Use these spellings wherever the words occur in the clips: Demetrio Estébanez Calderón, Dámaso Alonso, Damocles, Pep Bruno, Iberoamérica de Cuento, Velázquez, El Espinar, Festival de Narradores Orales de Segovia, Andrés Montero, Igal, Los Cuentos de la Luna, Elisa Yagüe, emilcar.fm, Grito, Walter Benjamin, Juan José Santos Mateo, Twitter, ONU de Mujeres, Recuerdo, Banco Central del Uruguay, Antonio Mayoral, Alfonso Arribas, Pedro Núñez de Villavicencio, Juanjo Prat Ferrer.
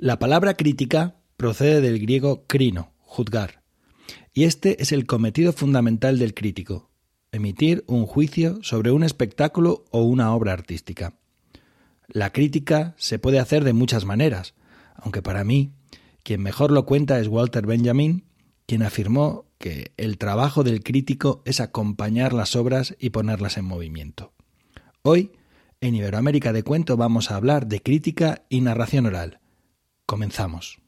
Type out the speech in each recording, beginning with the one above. La palabra crítica procede del griego crino, juzgar, y este es el cometido fundamental del crítico, emitir un juicio sobre un espectáculo o una obra artística. La crítica se puede hacer de muchas maneras, aunque para mí, quien mejor lo cuenta es Walter Benjamin, quien afirmó que el trabajo del crítico es acompañar las obras y ponerlas en movimiento. Hoy, en Iberoamérica de Cuento, vamos a hablar de crítica y narración oral. Comenzamos.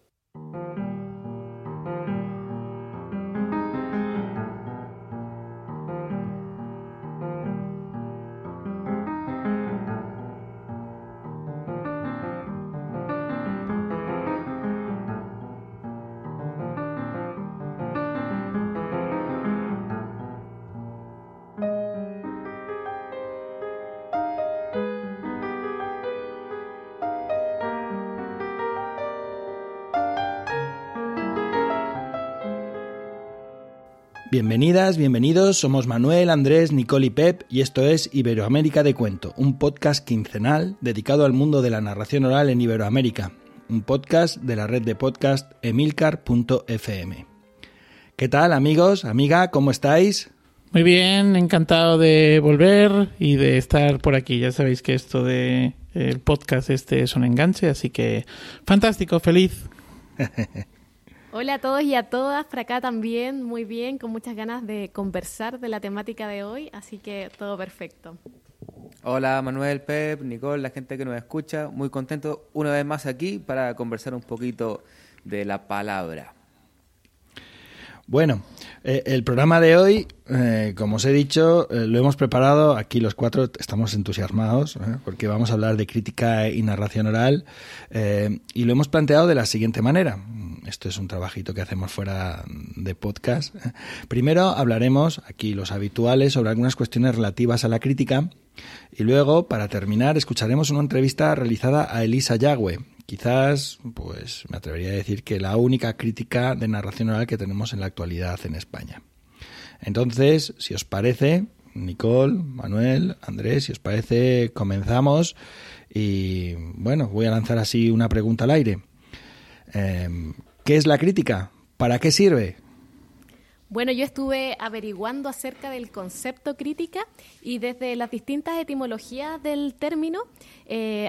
Bienvenidas, bienvenidos, somos Manuel, Andrés, Nicole y Pep y esto es Iberoamérica de Cuento, un podcast quincenal dedicado al mundo de la narración oral en Iberoamérica, un podcast de la red de podcast emilcar.fm. ¿Qué tal, amigos, amiga? ¿Cómo estáis? Muy bien, encantado de volver y de estar por aquí. Ya sabéis que esto de el podcast este es un enganche, así que fantástico, feliz. Hola a todos y a todas, por acá también, muy bien, con muchas ganas de conversar de la temática de hoy, así que todo perfecto. Hola Manuel, Pep, Nicole, la gente que nos escucha, muy contento una vez más aquí para conversar un poquito de la palabra. Bueno, el programa de hoy, como os he dicho, lo hemos preparado, aquí los cuatro estamos entusiasmados, porque vamos a hablar de crítica y narración oral, y lo hemos planteado de la siguiente manera. Esto es un trabajito que hacemos fuera de podcast. Primero hablaremos, aquí los habituales, sobre algunas cuestiones relativas a la crítica y luego, para terminar, escucharemos una entrevista realizada a Elisa Yagüe. Quizás, pues me atrevería a decir que la única crítica de narración oral que tenemos en la actualidad en España. Entonces, si os parece, Nicole, Manuel, Andrés, si os parece, comenzamos y, bueno, voy a lanzar así una pregunta al aire. ¿Qué es la crítica? ¿Para qué sirve? Bueno, yo estuve averiguando acerca del concepto crítica y desde las distintas etimologías del término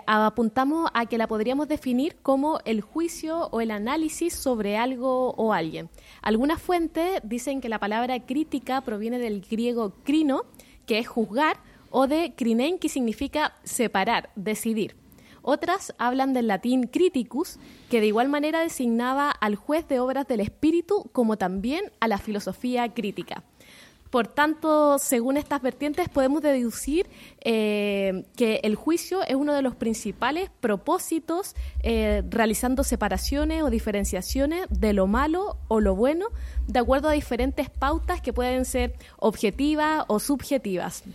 apuntamos a que la podríamos definir como el juicio o el análisis sobre algo o alguien. Algunas fuentes dicen que la palabra crítica proviene del griego crino, que es juzgar, o de crinein, que significa separar, decidir. Otras hablan del latín criticus, que de igual manera designaba al juez de obras del espíritu como también a la filosofía crítica. Por tanto, según estas vertientes, podemos deducir que el juicio es uno de los principales propósitos, realizando separaciones o diferenciaciones de lo malo o lo bueno, de acuerdo a diferentes pautas que pueden ser objetivas o subjetivas.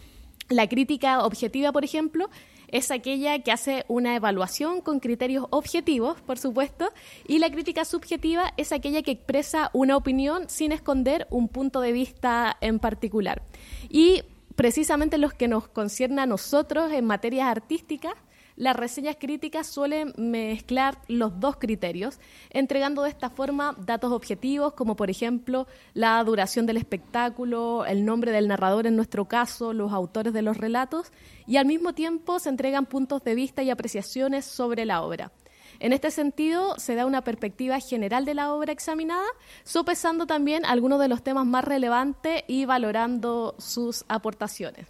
La crítica objetiva, por ejemplo, es aquella que hace una evaluación con criterios objetivos, por supuesto, y la crítica subjetiva es aquella que expresa una opinión sin esconder un punto de vista en particular. Y precisamente los que nos concierne a nosotros en materias artísticas, las reseñas críticas suelen mezclar los dos criterios, entregando de esta forma datos objetivos como, por ejemplo, la duración del espectáculo, el nombre del narrador en nuestro caso, los autores de los relatos, y al mismo tiempo se entregan puntos de vista y apreciaciones sobre la obra. En este sentido, se da una perspectiva general de la obra examinada, sopesando también algunos de los temas más relevantes y valorando sus aportaciones.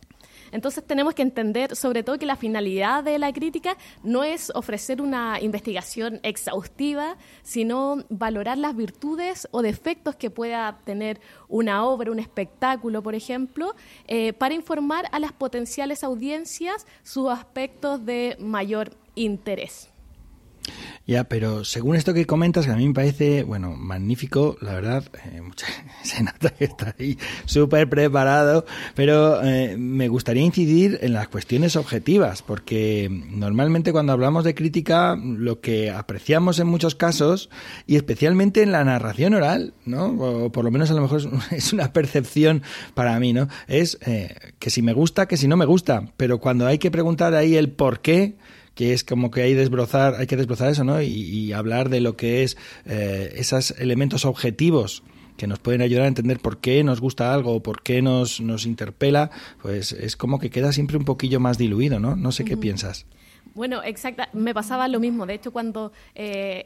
Entonces tenemos que entender, sobre todo, que la finalidad de la crítica no es ofrecer una investigación exhaustiva, sino valorar las virtudes o defectos que pueda tener una obra, un espectáculo, por ejemplo, para informar a las potenciales audiencias sus aspectos de mayor interés. Ya, pero según esto que comentas, que a mí me parece, bueno, magnífico, la verdad, se nota que está ahí súper preparado, pero me gustaría incidir en las cuestiones objetivas, porque normalmente cuando hablamos de crítica, lo que apreciamos en muchos casos, y especialmente en la narración oral, ¿no? O por lo menos a lo mejor es una percepción para mí, ¿no? Es que si me gusta, que si no me gusta, pero cuando hay que preguntar ahí el por qué, que es como que hay que desbrozar eso, ¿no? Y hablar de lo que es esos elementos objetivos que nos pueden ayudar a entender por qué nos gusta algo o por qué nos interpela, pues es como que queda siempre un poquillo más diluido, ¿no? No sé qué piensas. Bueno, exacta. Me pasaba lo mismo. De hecho, cuando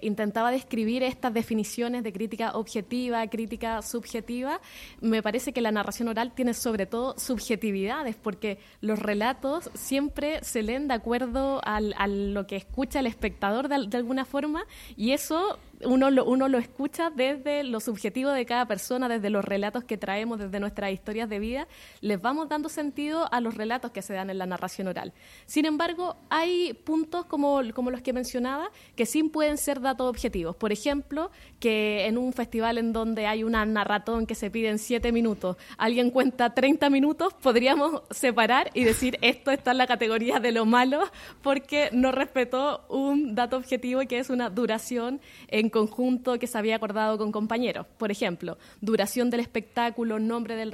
intentaba describir estas definiciones de crítica objetiva, crítica subjetiva, me parece que la narración oral tiene sobre todo subjetividades, porque los relatos siempre se leen de acuerdo a lo que escucha el espectador de alguna forma, y eso uno lo escucha desde lo subjetivo de cada persona, desde los relatos que traemos, desde nuestras historias de vida. Les vamos dando sentido a los relatos que se dan en la narración oral. Sin embargo, hay puntos como los que mencionaba que sí pueden ser datos objetivos. Por ejemplo, que en un festival en donde hay una narratón que se pide en 7 minutos, alguien cuenta 30 minutos, podríamos separar y decir esto está en la categoría de lo malo porque no respetó un dato objetivo que es una duración en conjunto que se había acordado con compañeros. Por ejemplo, duración del espectáculo, nombre del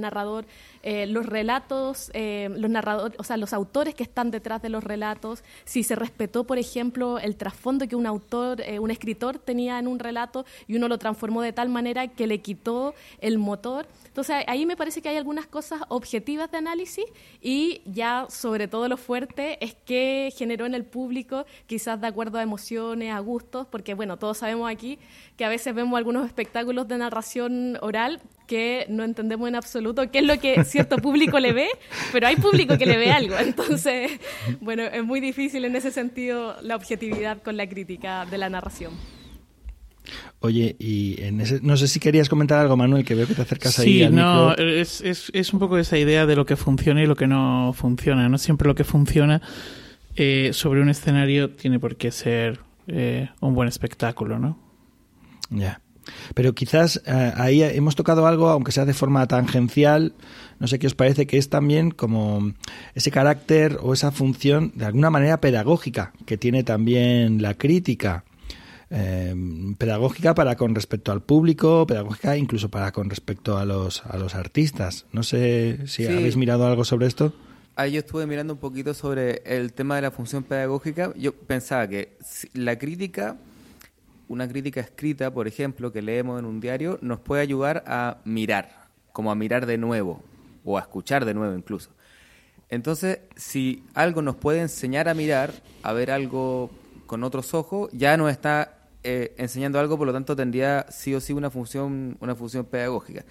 narrador, los relatos, los autores que están detrás de los relatos, si se respetó, por ejemplo, el trasfondo que un autor, un escritor tenía en un relato y uno lo transformó de tal manera que le quitó el motor. Entonces, ahí me parece que hay algunas cosas objetivas de análisis y ya sobre todo lo fuerte es que generó en el público, quizás de acuerdo a emociones, a gustos, porque bueno, todos sabemos aquí que a veces vemos algunos espectáculos de narración oral que no entendemos en absoluto qué es lo que cierto público le ve, pero hay público que le ve algo. Entonces, bueno, es muy difícil en ese sentido la objetividad con la crítica de la narración. Oye, y no sé si querías comentar algo, Manuel, que veo que te acercas ahí al micro. Sí, no, es un poco esa idea de lo que funciona y lo que no funciona, ¿no? Siempre lo que funciona sobre un escenario tiene por qué ser un buen espectáculo, ¿no? Ya. Yeah. Pero quizás ahí hemos tocado algo, aunque sea de forma tangencial, no sé qué os parece, que es también como ese carácter o esa función de alguna manera pedagógica que tiene también la crítica. Pedagógica para con respecto al público, pedagógica incluso para con respecto a los artistas. No sé si habéis mirado algo sobre esto. Ahí yo estuve mirando un poquito sobre el tema de la función pedagógica. Yo pensaba que la crítica, una crítica escrita, por ejemplo, que leemos en un diario, nos puede ayudar a mirar, como a mirar de nuevo, o a escuchar de nuevo incluso. Entonces, si algo nos puede enseñar a mirar, a ver algo con otros ojos, ya nos está enseñando algo, por lo tanto tendría sí o sí una función pedagógica.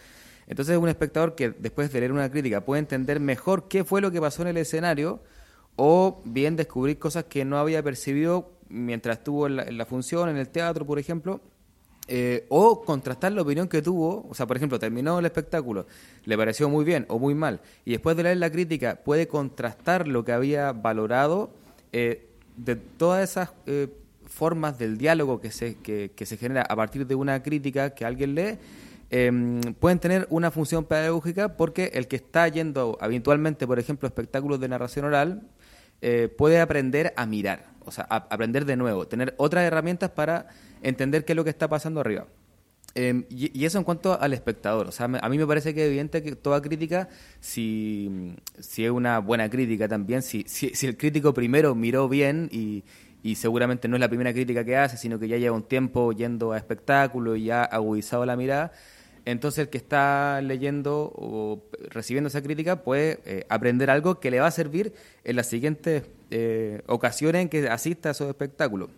Entonces un espectador que después de leer una crítica puede entender mejor qué fue lo que pasó en el escenario o bien descubrir cosas que no había percibido mientras estuvo en la función, en el teatro, por ejemplo, o contrastar la opinión que tuvo. O sea, por ejemplo, terminó el espectáculo, le pareció muy bien o muy mal, y después de leer la crítica puede contrastar lo que había valorado de todas esas formas del diálogo que se genera a partir de una crítica que alguien lee. Pueden tener una función pedagógica porque el que está yendo habitualmente, por ejemplo, espectáculos de narración oral, puede aprender a mirar, o sea, aprender de nuevo, tener otras herramientas para entender qué es lo que está pasando arriba. Y eso en cuanto al espectador. O sea, a mí me parece que es evidente que toda crítica, si es una buena crítica también, si el crítico primero miró bien y seguramente no es la primera crítica que hace, sino que ya lleva un tiempo yendo a espectáculos y ya ha agudizado la mirada, entonces el que está leyendo o recibiendo esa crítica puede aprender algo que le va a servir en las siguientes ocasiones en que asista a esos espectáculos.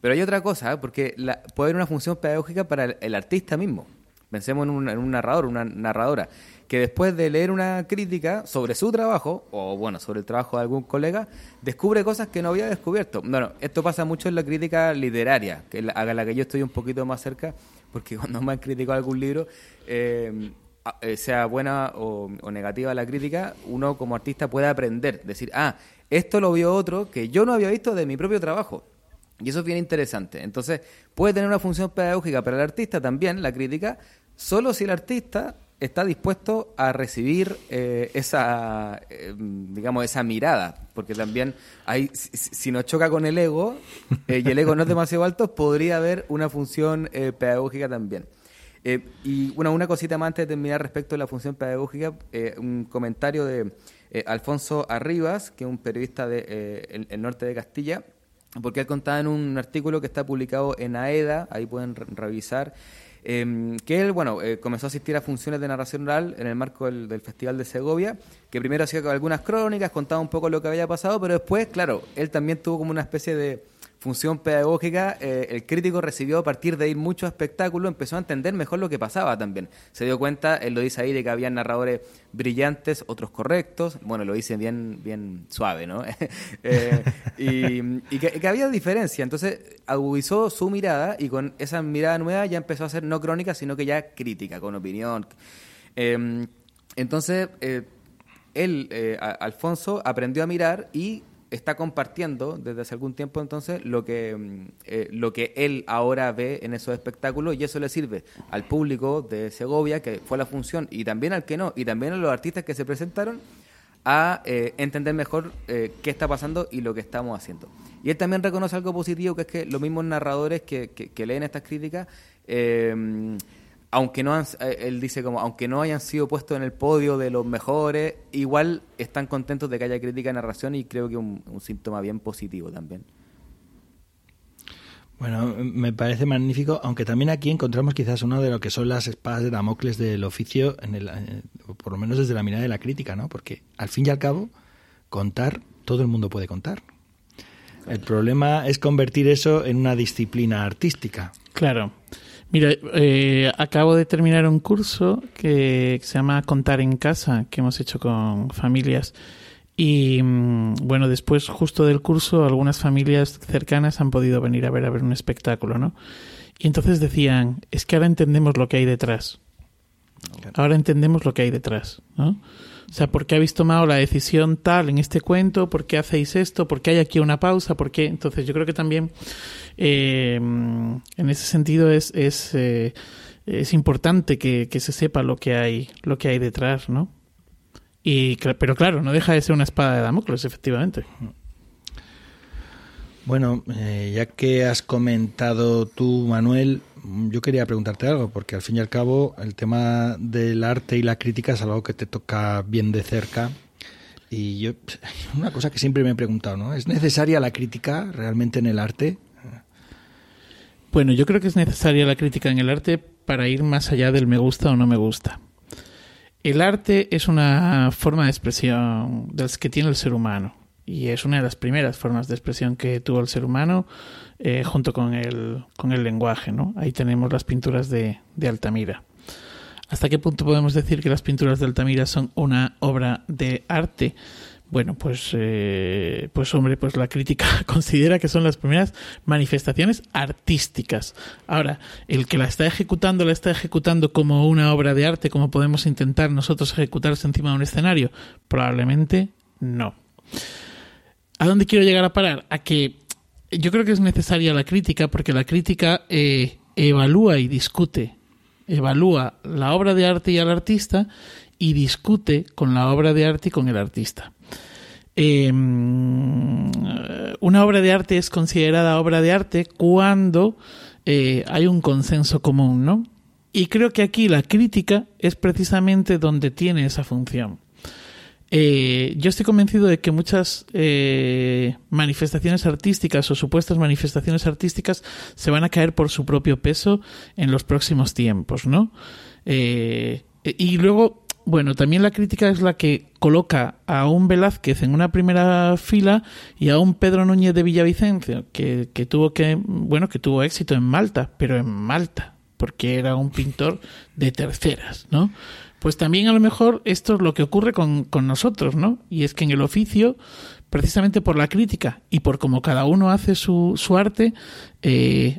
Pero hay otra cosa, porque puede haber una función pedagógica para el artista mismo. Pensemos en un narrador, una narradora, que después de leer una crítica sobre su trabajo, o bueno, sobre el trabajo de algún colega, descubre cosas que no había descubierto. Bueno, esto pasa mucho en la crítica literaria, que a la que yo estoy un poquito más cerca, porque cuando me han criticado algún libro, sea buena o negativa la crítica, uno como artista puede aprender, decir, esto lo vio otro que yo no había visto de mi propio trabajo. Y eso es bien interesante. Entonces, puede tener una función pedagógica para el artista también, la crítica, solo si el artista está dispuesto a recibir esa mirada. Porque también, si nos choca con el ego, y el ego no es demasiado alto, podría haber una función pedagógica también. Y una cosita más antes de terminar respecto a la función pedagógica, un comentario de Alfonso Arribas, que es un periodista de el norte de Castilla, porque él contaba en un artículo que está publicado en AEDA, ahí pueden revisar, que él comenzó a asistir a funciones de narración oral en el marco del Festival de Segovia, que primero hacía algunas crónicas, contaba un poco lo que había pasado, pero después, claro, él también tuvo como una especie de función pedagógica. El crítico recibió, a partir de ir muchos espectáculos, empezó a entender mejor lo que pasaba también. Se dio cuenta, él lo dice ahí, de que había narradores brillantes, otros correctos, bueno, lo dice bien suave, ¿no? y que había diferencia. Entonces agudizó su mirada, y con esa mirada nueva ya empezó a hacer no crónica, sino que ya crítica, con opinión. Alfonso aprendió a mirar y está compartiendo desde hace algún tiempo entonces lo que él ahora ve en esos espectáculos, y eso le sirve al público de Segovia, que fue la función, y también al que no, y también a los artistas que se presentaron, a entender mejor qué está pasando y lo que estamos haciendo. Y él también reconoce algo positivo, que es que los mismos narradores que leen estas críticas, aunque no hayan sido puestos en el podio de los mejores, igual están contentos de que haya crítica de narración, y creo que un síntoma bien positivo también. Bueno, me parece magnífico, aunque también aquí encontramos quizás una de lo que son las espadas de Damocles del oficio, por lo menos desde la mirada de la crítica, ¿no? Porque al fin y al cabo, contar, todo el mundo puede contar. El problema es convertir eso en una disciplina artística. Claro. Mira, acabo de terminar un curso que se llama Contar en Casa, que hemos hecho con familias. Y bueno, después justo del curso, algunas familias cercanas han podido venir a ver un espectáculo, ¿no? Y entonces decían, es que ahora entendemos lo que hay detrás. Ahora entendemos lo que hay detrás, ¿no? O sea, ¿por qué habéis tomado la decisión tal en este cuento? ¿Por qué hacéis esto? ¿Por qué hay aquí una pausa? ¿Por qué? Entonces yo creo que también en ese sentido es importante que se sepa lo que hay detrás, ¿no? Pero claro, no deja de ser una espada de Damocles, efectivamente. Bueno, ya que has comentado tú, Manuel, yo quería preguntarte algo, porque al fin y al cabo el tema del arte y la crítica es algo que te toca bien de cerca. Y yo, una cosa que siempre me he preguntado, ¿no? ¿Es necesaria la crítica realmente en el arte? Bueno, yo creo que es necesaria la crítica en el arte para ir más allá del me gusta o no me gusta. El arte es una forma de expresión de las que tiene el ser humano. Y es una de las primeras formas de expresión que tuvo el ser humano, junto con el lenguaje, ¿no? Ahí tenemos las pinturas de Altamira. ¿Hasta qué punto podemos decir que las pinturas de Altamira son una obra de arte? Bueno, pues la crítica considera que son las primeras manifestaciones artísticas. Ahora, el que la está ejecutando como una obra de arte, como podemos intentar nosotros ejecutarse encima de un escenario, probablemente no. ¿A dónde quiero llegar a parar? A que yo creo que es necesaria la crítica, porque la crítica evalúa y discute. Evalúa la obra de arte y al artista, y discute con la obra de arte y con el artista. Una obra de arte es considerada obra de arte cuando hay un consenso común, ¿no? Y creo que aquí la crítica es precisamente donde tiene esa función. Yo estoy convencido de que muchas manifestaciones artísticas o supuestas manifestaciones artísticas se van a caer por su propio peso en los próximos tiempos, ¿no? Y luego, bueno, también la crítica es la que coloca a un Velázquez en una primera fila y a un Pedro Núñez de Villavicencio, que tuvo éxito en Malta, pero en Malta, porque era un pintor de terceras, ¿no? Pues también a lo mejor esto es lo que ocurre con nosotros, ¿no? Y es que en el oficio, precisamente por la crítica y por cómo cada uno hace su arte,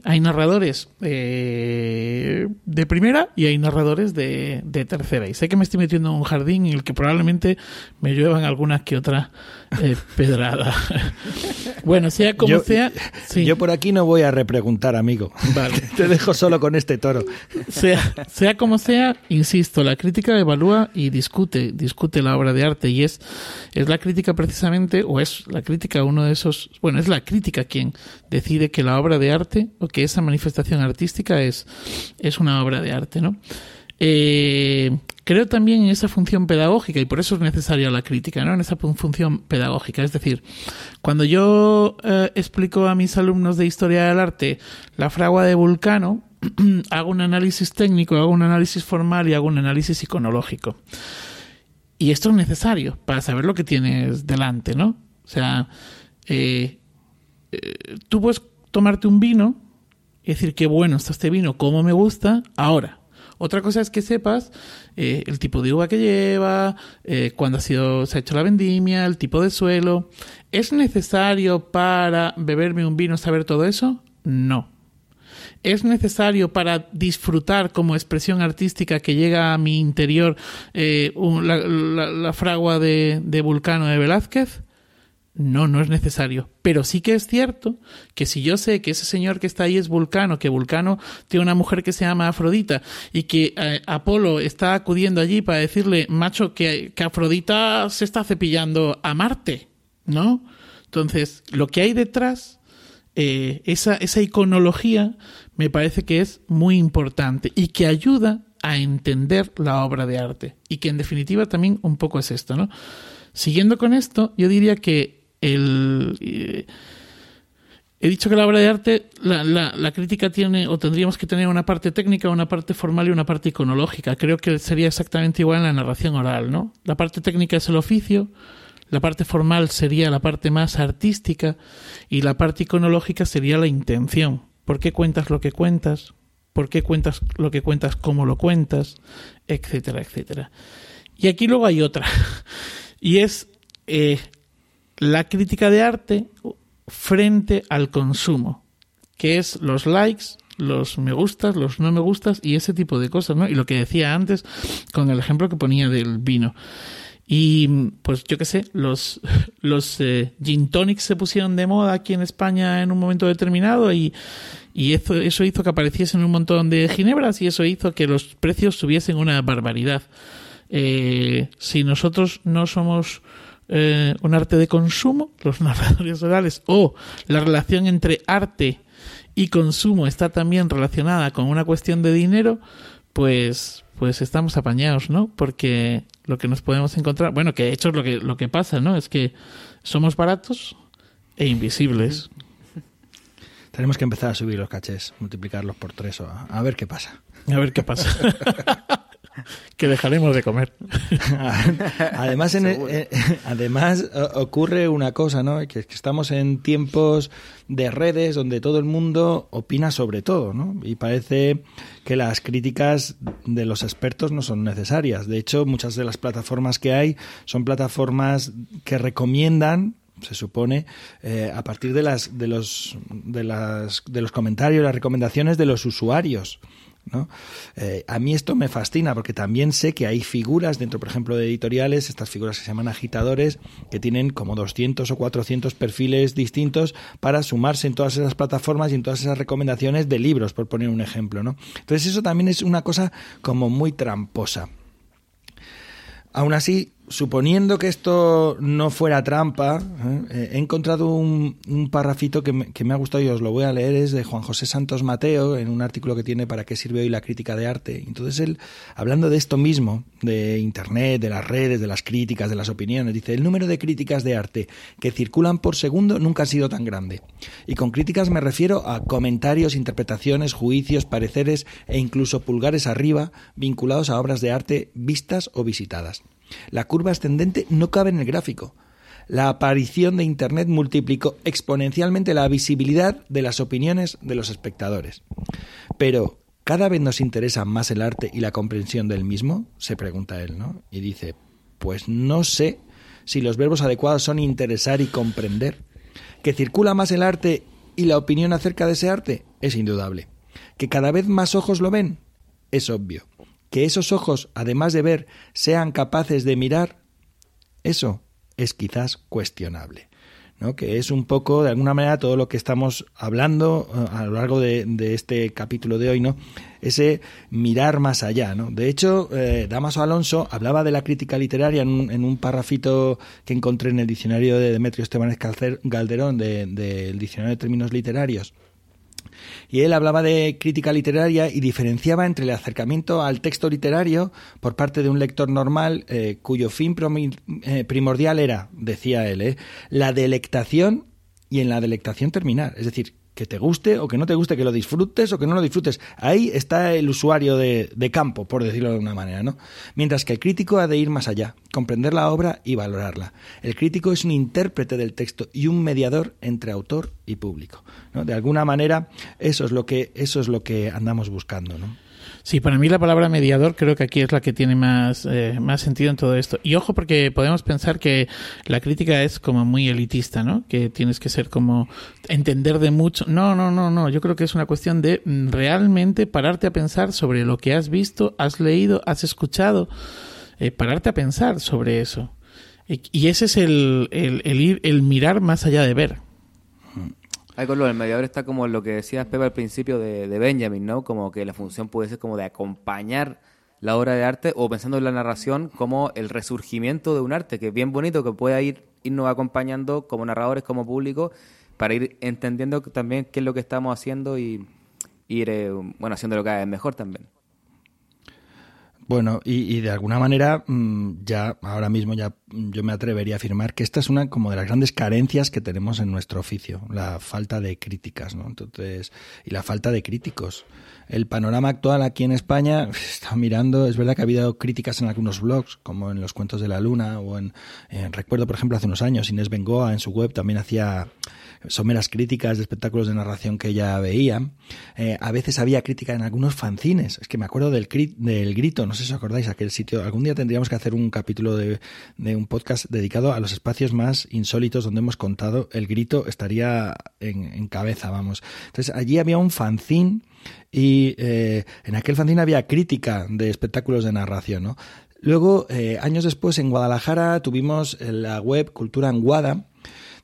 hay narradores de primera y hay narradores de tercera. Y sé que me estoy metiendo en un jardín en el que probablemente me lluevan algunas que otras pedradas. Bueno, sea como sea... Sí. Yo por aquí no voy a repreguntar, amigo. Vale. Te dejo solo con este toro. Sea como sea, insisto, la crítica evalúa y discute la obra de arte, y es la crítica precisamente, o es la crítica uno de esos... Bueno, es la crítica quien decide que la obra de arte o que esa manifestación artística es una obra de arte, ¿no? Creo también en esa función pedagógica, y por eso es necesaria la crítica, ¿no? En esa función pedagógica. Es decir, cuando yo explico a mis alumnos de Historia del Arte la fragua de Vulcano, hago un análisis técnico, hago un análisis formal y hago un análisis iconológico. Y esto es necesario para saber lo que tienes delante, ¿no? O sea, tú puedes tomarte un vino y decir qué bueno está este vino, cómo me gusta, ahora. Otra cosa es que sepas el tipo de uva que lleva, cuándo se ha hecho la vendimia, el tipo de suelo. ¿Es necesario para beberme un vino saber todo eso? No. ¿Es necesario para disfrutar como expresión artística que llega a mi interior la fragua de Vulcano de Velázquez? No, no es necesario. Pero sí que es cierto que si yo sé que ese señor que está ahí es Vulcano, que Vulcano tiene una mujer que se llama Afrodita y que Apolo está acudiendo allí para decirle, macho, que Afrodita se está cepillando a Marte, ¿no? Entonces, lo que hay detrás, esa iconología, me parece que es muy importante y que ayuda a entender la obra de arte. Y que en definitiva también un poco es esto, ¿no? Siguiendo con esto, yo diría que he dicho que la obra de arte, la crítica tiene, o tendríamos que tener una parte técnica, una parte formal y una parte iconológica. Creo que sería exactamente igual en la narración oral, ¿no? La parte técnica es el oficio, la parte formal sería la parte más artística y la parte iconológica sería la intención. ¿Por qué cuentas lo que cuentas? ¿Por qué cuentas lo que cuentas? ¿Cómo lo cuentas? Etcétera, etcétera. Y aquí luego hay otra, y es la crítica de arte frente al consumo, que es los likes, los me gustas, los no me gustas y ese tipo de cosas, ¿no? Y lo que decía antes con el ejemplo que ponía del vino. Y pues yo qué sé, los gin tonics se pusieron de moda aquí en España en un momento determinado y eso hizo que apareciesen un montón de ginebras y eso hizo que los precios subiesen una barbaridad. Si nosotros no somos un arte de consumo, los narradores orales, o la relación entre arte y consumo está también relacionada con una cuestión de dinero, pues estamos apañados, ¿no? Porque lo que nos podemos encontrar, bueno, que de hecho es lo que pasa, ¿no? Es que somos baratos e invisibles. Tenemos que empezar a subir los cachés, multiplicarlos por 3 o a ver qué pasa. A ver qué pasa. Que dejaremos de comer. Además, además ocurre una cosa, ¿no? Que es que estamos en tiempos de redes donde todo el mundo opina sobre todo, ¿no? Y parece que las críticas de los expertos no son necesarias. De hecho, muchas de las plataformas que hay son plataformas que recomiendan, se supone, a partir de los comentarios, las recomendaciones de los usuarios, ¿no? A mí esto me fascina porque también sé que hay figuras dentro, por ejemplo, de editoriales, estas figuras que se llaman agitadores, que tienen como 200 o 400 perfiles distintos para sumarse en todas esas plataformas y en todas esas recomendaciones de libros, por poner un ejemplo, ¿no? Entonces eso también es una cosa como muy tramposa. Aún así, suponiendo que esto no fuera trampa, he encontrado un párrafito que me ha gustado y os lo voy a leer. Es de Juan José Santos Mateo, en un artículo que tiene ¿Para qué sirve hoy la crítica de arte? Entonces él, hablando de esto mismo, de Internet, de las redes, de las críticas, de las opiniones, dice: el número de críticas de arte que circulan por segundo nunca ha sido tan grande. Y con críticas me refiero a comentarios, interpretaciones, juicios, pareceres e incluso pulgares arriba vinculados a obras de arte vistas o visitadas. La curva ascendente no cabe en el gráfico. La aparición de Internet multiplicó exponencialmente la visibilidad de las opiniones de los espectadores. Pero, ¿cada vez nos interesa más el arte y la comprensión del mismo?, se pregunta él, ¿no? Y dice, pues no sé si los verbos adecuados son interesar y comprender. Que circula más el arte y la opinión acerca de ese arte es indudable. Que cada vez más ojos lo ven es obvio. Que esos ojos, además de ver, sean capaces de mirar, eso es quizás cuestionable, ¿no? Que es un poco, de alguna manera, todo lo que estamos hablando a lo largo de este capítulo de hoy, ¿no? Ese mirar más allá, ¿no? De hecho, Dámaso Alonso hablaba de la crítica literaria en un párrafito que encontré en el diccionario de Demetrio Estébanez Calderón, del diccionario de términos literarios. y él hablaba de crítica literaria y diferenciaba entre el acercamiento al texto literario por parte de un lector normal, cuyo fin primordial era, decía él, la delectación y en la delectación terminar, es decir, que te guste o que no te guste, que lo disfrutes o que no lo disfrutes. Ahí está el usuario de campo, por decirlo de una manera, ¿no? Mientras que el crítico ha de ir más allá, comprender la obra y valorarla. El crítico es un intérprete del texto y un mediador entre autor y público, ¿no? De alguna manera, eso es lo que andamos buscando, ¿no? Sí, para mí la palabra mediador creo que aquí es la que tiene más sentido en todo esto. Y ojo, porque podemos pensar que la crítica es como muy elitista, ¿no? Que tienes que ser como entender de mucho. No. Yo creo que es una cuestión de realmente pararte a pensar sobre lo que has visto, has leído, has escuchado. Pararte a pensar sobre eso. Y ese es el mirar más allá de ver. Ahí con lo del mediador está como lo que decías, Pepe, al principio de Benjamin, ¿no? Como que la función puede ser como de acompañar la obra de arte, o pensando en la narración como el resurgimiento de un arte, que es bien bonito, que pueda irnos acompañando como narradores, como público, para ir entendiendo también qué es lo que estamos haciendo y ir haciendo lo que es mejor también. Bueno, y de alguna manera ya ahora mismo ya yo me atrevería a afirmar que esta es una como de las grandes carencias que tenemos en nuestro oficio, la falta de críticas, ¿no? Entonces, y la falta de críticos. El panorama actual aquí en España está mirando, es verdad que ha habido críticas en algunos blogs, como en Los Cuentos de la Luna o en Recuerdo, por ejemplo, hace unos años, Inés Bengoa en su web también hacía someras críticas de espectáculos de narración que ella veía. A veces había crítica en algunos fanzines. Es que me acuerdo del Grito, no sé si os acordáis, aquel sitio. Algún día tendríamos que hacer un capítulo de un podcast dedicado a los espacios más insólitos donde hemos contado. El Grito estaría en cabeza, vamos. Entonces, allí había un fanzine y en aquel fanzine había crítica de espectáculos de narración, ¿no? Luego, años después, en Guadalajara tuvimos la web Cultura Anguada,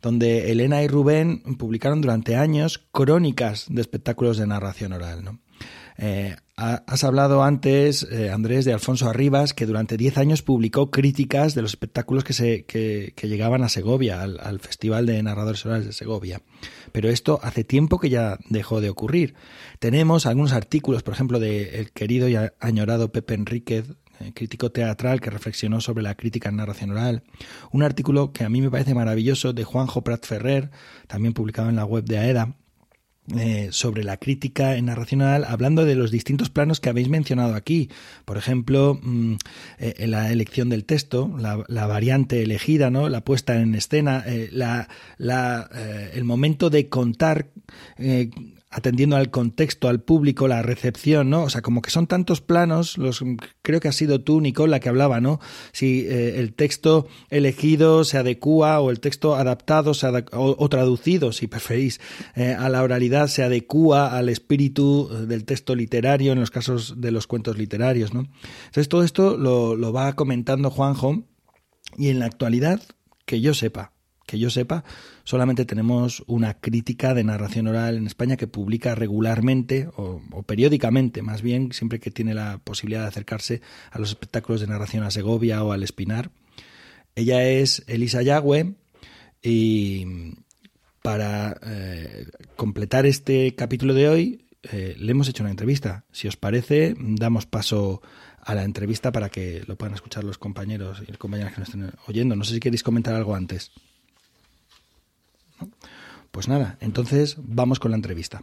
donde Elena y Rubén publicaron durante años crónicas de espectáculos de narración oral, ¿no? Has hablado antes, Andrés, de Alfonso Arribas, que durante 10 años publicó críticas de los espectáculos que llegaban a Segovia, al Festival de Narradores Orales de Segovia. Pero esto hace tiempo que ya dejó de ocurrir. Tenemos algunos artículos, por ejemplo, del querido y añorado Pepe Enríquez, crítico teatral que reflexionó sobre la crítica en narración oral. Un artículo que a mí me parece maravilloso de Juanjo Prat Ferrer, también publicado en la web de AEDA, sobre la crítica en narración oral, hablando de los distintos planos que habéis mencionado aquí. Por ejemplo, la elección del texto, la variante elegida, ¿no? La puesta en escena, el momento de contar, atendiendo al contexto, al público, la recepción, ¿no? O sea, como que son tantos planos, creo que has sido tú, Nicole, la que hablaba, ¿no? Si el texto elegido se adecúa o el texto adaptado o traducido, si preferís, a la oralidad se adecúa al espíritu del texto literario en los casos de los cuentos literarios, ¿no? Entonces todo esto lo va comentando Juanjo y en la actualidad, que yo sepa, solamente tenemos una crítica de narración oral en España que publica regularmente o periódicamente, más bien, siempre que tiene la posibilidad de acercarse a los espectáculos de narración a Segovia o al Espinar. Ella es Elisa Yagüe y para completar este capítulo de hoy le hemos hecho una entrevista. Si os parece, damos paso a la entrevista para que lo puedan escuchar los compañeros y las compañeras que nos estén oyendo. No sé si queréis comentar algo antes. Pues nada, entonces vamos con la entrevista.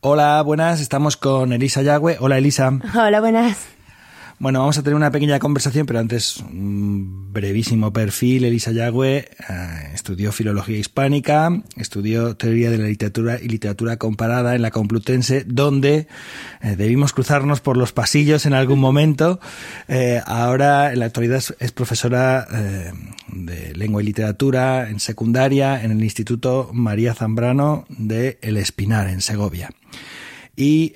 Hola, buenas, estamos con Elisa Yagüe. Hola, Elisa. Hola, buenas. Bueno, vamos a tener una pequeña conversación, pero antes un brevísimo perfil. Elisa Yagüe estudió filología hispánica, estudió teoría de la literatura y literatura comparada en la Complutense, donde debimos cruzarnos por los pasillos en algún momento. Ahora, en la actualidad, es profesora de lengua y literatura en secundaria en el Instituto María Zambrano de El Espinar, en Segovia. Y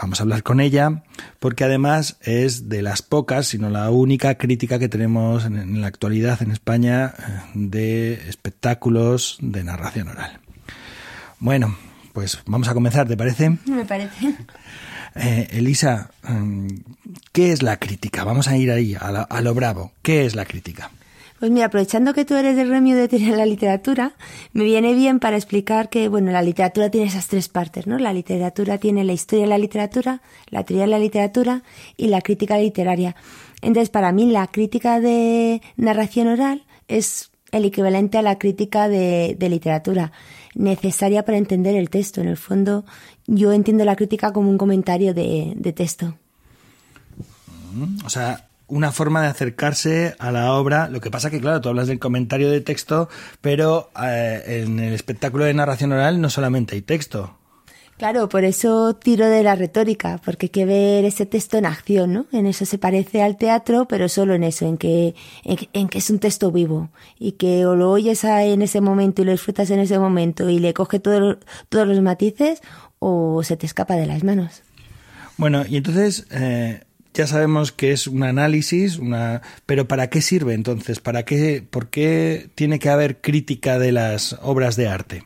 vamos a hablar con ella porque además es de las pocas, si no la única crítica que tenemos en la actualidad en España de espectáculos de narración oral. Bueno, pues vamos a comenzar, ¿te parece? Me parece. Elisa, ¿qué es la crítica? Vamos a ir ahí, a lo bravo. ¿Qué es la crítica? Pues mira, aprovechando que tú eres del gremio de teoría de la literatura, me viene bien para explicar que, bueno, la literatura tiene esas tres partes, ¿no? La literatura tiene la historia de la literatura, la teoría de la literatura y la crítica literaria. Entonces, para mí, la crítica de narración oral es el equivalente a la crítica de literatura, necesaria para entender el texto. En el fondo, yo entiendo la crítica como un comentario de texto. O sea, una forma de acercarse a la obra. Lo que pasa que, claro, tú hablas del comentario de texto, pero en el espectáculo de narración oral no solamente hay texto. Claro, por eso tiro de la retórica, porque hay que ver ese texto en acción, ¿no? En eso se parece al teatro, pero solo en eso, en que es un texto vivo y que o lo oyes en ese momento y lo disfrutas en ese momento y le coge todos los matices o se te escapa de las manos. Bueno, y entonces... ya sabemos que es un análisis, pero ¿para qué sirve entonces? ¿Por qué tiene que haber crítica de las obras de arte?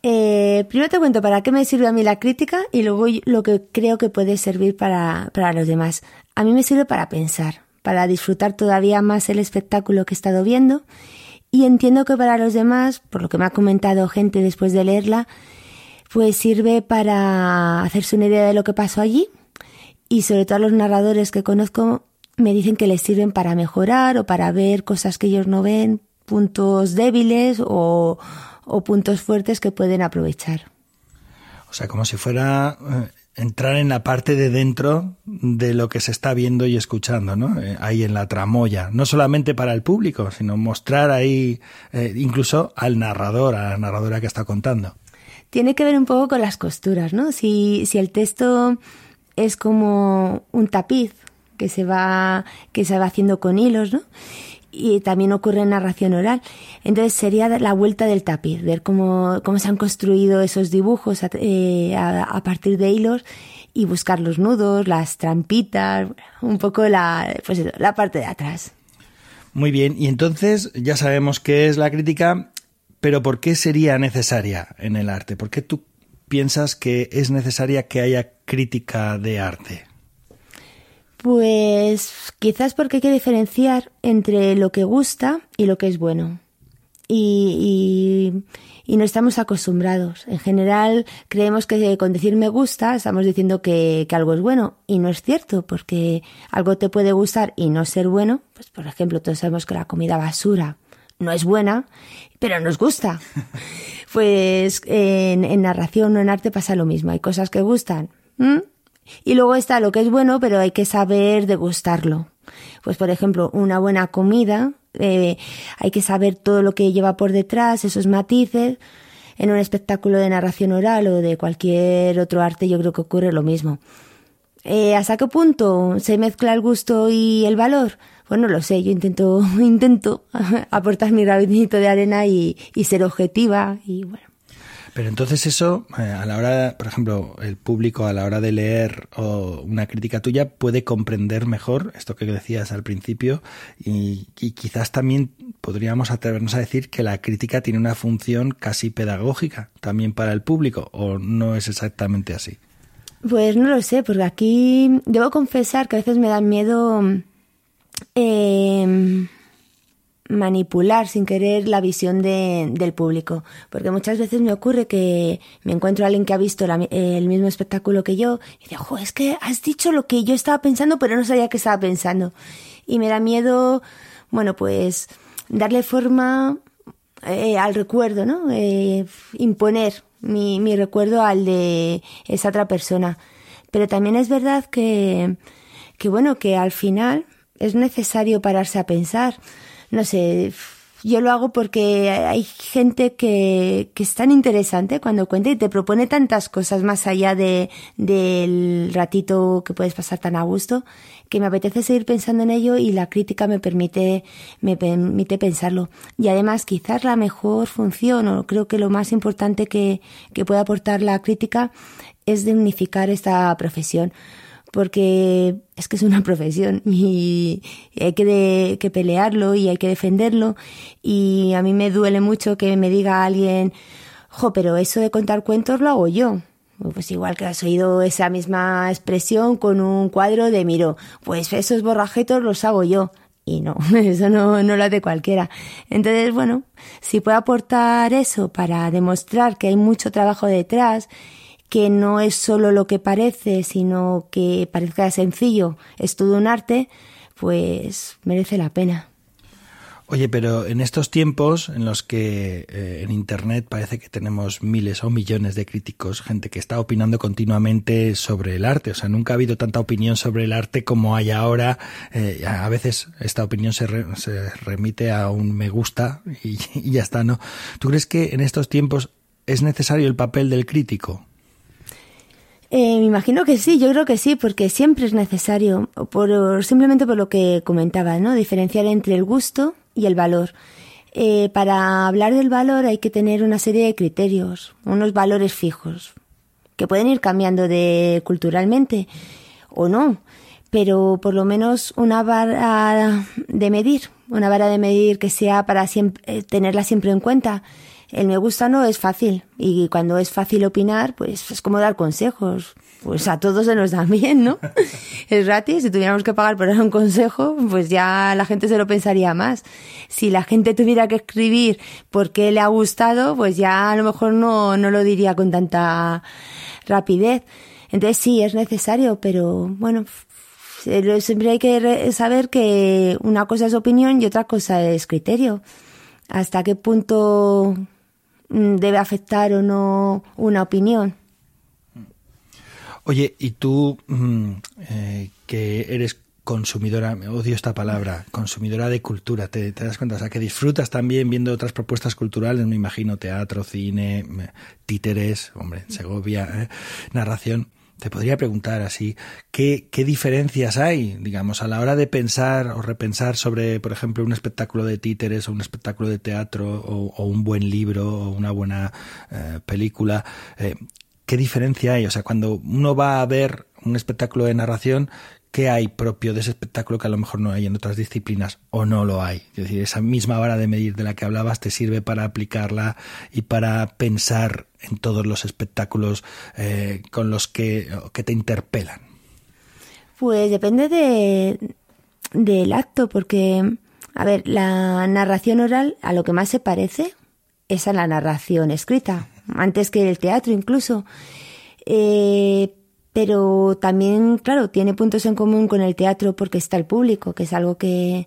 Primero te cuento para qué me sirve a mí la crítica y luego lo que creo que puede servir para los demás. A mí me sirve para pensar, para disfrutar todavía más el espectáculo que he estado viendo, y entiendo que para los demás, por lo que me ha comentado gente después de leerla, pues sirve para hacerse una idea de lo que pasó allí. Y sobre todo a los narradores que conozco me dicen que les sirven para mejorar o para ver cosas que ellos no ven, puntos débiles o puntos fuertes que pueden aprovechar. O sea, como si fuera entrar en la parte de dentro de lo que se está viendo y escuchando, ¿no? Ahí en la tramoya, no solamente para el público, sino mostrar ahí incluso al narrador, a la narradora que está contando. Tiene que ver un poco con las costuras, ¿no? Si el texto... es como un tapiz que se va haciendo con hilos, ¿no? Y también ocurre en narración oral. Entonces sería la vuelta del tapiz, ver cómo se han construido esos dibujos a partir de hilos y buscar los nudos, las trampitas, un poco la parte de atrás. Muy bien, y entonces ya sabemos qué es la crítica, pero ¿por qué sería necesaria en el arte? ¿Por qué tú piensas que es necesaria que haya crítica de arte? Pues quizás porque hay que diferenciar entre lo que gusta y lo que es bueno. Y no estamos acostumbrados. En general creemos que con decir me gusta estamos diciendo que algo es bueno. Y no es cierto, porque algo te puede gustar y no ser bueno. Pues por ejemplo, todos sabemos que la comida basura no es buena, pero nos gusta. Pues en narración o en arte pasa lo mismo. Hay cosas que gustan. Y luego está lo que es bueno, pero hay que saber degustarlo. Pues, por ejemplo, una buena comida, hay que saber todo lo que lleva por detrás, esos matices. En un espectáculo de narración oral o de cualquier otro arte yo creo que ocurre lo mismo. ¿Hasta qué punto se mezcla el gusto y el valor? Pues no lo sé, yo intento aportar mi granito de arena y ser objetiva y bueno. Pero entonces eso, a la hora, por ejemplo, el público a la hora de leer una crítica tuya puede comprender mejor esto que decías al principio y quizás también podríamos atrevernos a decir que la crítica tiene una función casi pedagógica también para el público, ¿o no es exactamente así? Pues no lo sé, porque aquí debo confesar que a veces me da miedo manipular sin querer la visión del público, porque muchas veces me ocurre que me encuentro a alguien que ha visto el mismo espectáculo que yo y dice, ojo, es que has dicho lo que yo estaba pensando pero no sabía que estaba pensando, y me da miedo, bueno, pues darle forma al recuerdo, ¿no? Imponer mi recuerdo al de esa otra persona. Pero también es verdad que que bueno, que al final es necesario pararse a pensar. No sé, yo lo hago porque hay gente que es tan interesante cuando cuenta y te propone tantas cosas más allá del ratito que puedes pasar tan a gusto, que me apetece seguir pensando en ello y la crítica me permite pensarlo. Y además quizás la mejor función, o creo que lo más importante que puede aportar la crítica, es de unificar esta profesión. Porque es que es una profesión y hay que pelearlo y hay que defenderlo. Y a mí me duele mucho que me diga alguien, jo, pero eso de contar cuentos lo hago yo. Pues igual que has oído esa misma expresión con un cuadro de Miró. Pues esos borrajetos los hago yo. Y no, eso no lo hace cualquiera. Entonces, bueno, si puedo aportar eso para demostrar que hay mucho trabajo detrás, que no es solo lo que parece, sino que parezca sencillo, es todo un arte, pues merece la pena. Oye, pero en estos tiempos en los que en Internet parece que tenemos miles o millones de críticos, gente que está opinando continuamente sobre el arte, o sea, nunca ha habido tanta opinión sobre el arte como hay ahora. A veces esta opinión se remite a un me gusta y ya está, ¿no? ¿Tú crees que en estos tiempos es necesario el papel del crítico? Me imagino que sí, yo creo que sí, porque siempre es necesario, simplemente por lo que comentaba, ¿no? Diferenciar entre el gusto y el valor. Para hablar del valor hay que tener una serie de criterios, unos valores fijos, que pueden ir cambiando culturalmente o no, pero por lo menos una vara de medir que sea para siempre, tenerla siempre en cuenta. El me gusta no es fácil, y cuando es fácil opinar, pues es como dar consejos. Pues a todos se nos da bien, ¿no? Es gratis, si tuviéramos que pagar por dar un consejo, pues ya la gente se lo pensaría más. Si la gente tuviera que escribir por qué le ha gustado, pues ya a lo mejor no lo diría con tanta rapidez. Entonces sí, es necesario, pero bueno, siempre hay que saber que una cosa es opinión y otra cosa es criterio. ¿Hasta qué punto debe afectar o no una opinión? Oye, y tú, que eres consumidora, odio esta palabra, consumidora de cultura, ¿te das cuenta? O sea, que disfrutas también viendo otras propuestas culturales, me imagino, teatro, cine, títeres, hombre, Segovia, narración. Te podría preguntar así, ¿qué diferencias hay, digamos, a la hora de pensar o repensar sobre, por ejemplo, un espectáculo de títeres o un espectáculo de teatro o un buen libro o una buena película? ¿Qué diferencia hay? O sea, cuando uno va a ver un espectáculo de narración, ¿qué hay propio de ese espectáculo que a lo mejor no hay en otras disciplinas o no lo hay? Es decir, esa misma vara de medir de la que hablabas te sirve para aplicarla y para pensar en todos los espectáculos con los que te interpelan. Pues depende del acto, porque, a ver, la narración oral a lo que más se parece es a la narración escrita, antes que el teatro incluso. Pero también, claro, tiene puntos en común con el teatro porque está el público, que es algo que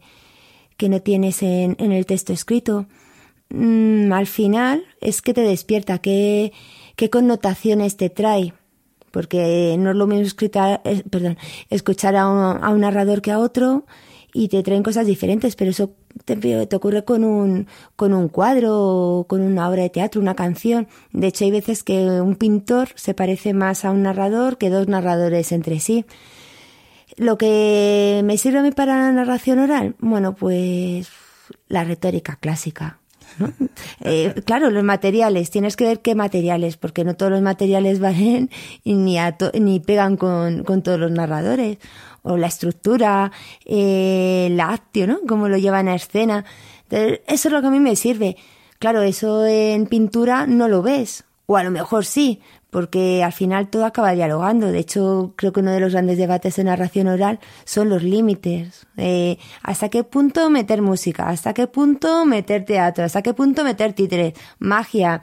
no tienes en el texto escrito. Al final es que te despierta, qué connotaciones te trae, porque no es lo mismo escuchar a un narrador que a otro y te traen cosas diferentes, pero eso te ocurre con un cuadro o con una obra de teatro, una canción. De hecho, hay veces que un pintor se parece más a un narrador que dos narradores entre sí. Lo que me sirve a mí para la narración oral, bueno, pues la retórica clásica, ¿no? Claro, los materiales, tienes que ver qué materiales, porque no todos los materiales valen ni pegan con todos los narradores. O la estructura, la actio, ¿no? Cómo lo llevan a escena. Entonces, eso es lo que a mí me sirve. Claro, eso en pintura no lo ves. O a lo mejor sí, porque al final todo acaba dialogando. De hecho, creo que uno de los grandes debates de narración oral son los límites. ¿Hasta qué punto meter música? ¿Hasta qué punto meter teatro? ¿Hasta qué punto meter títeres? Magia.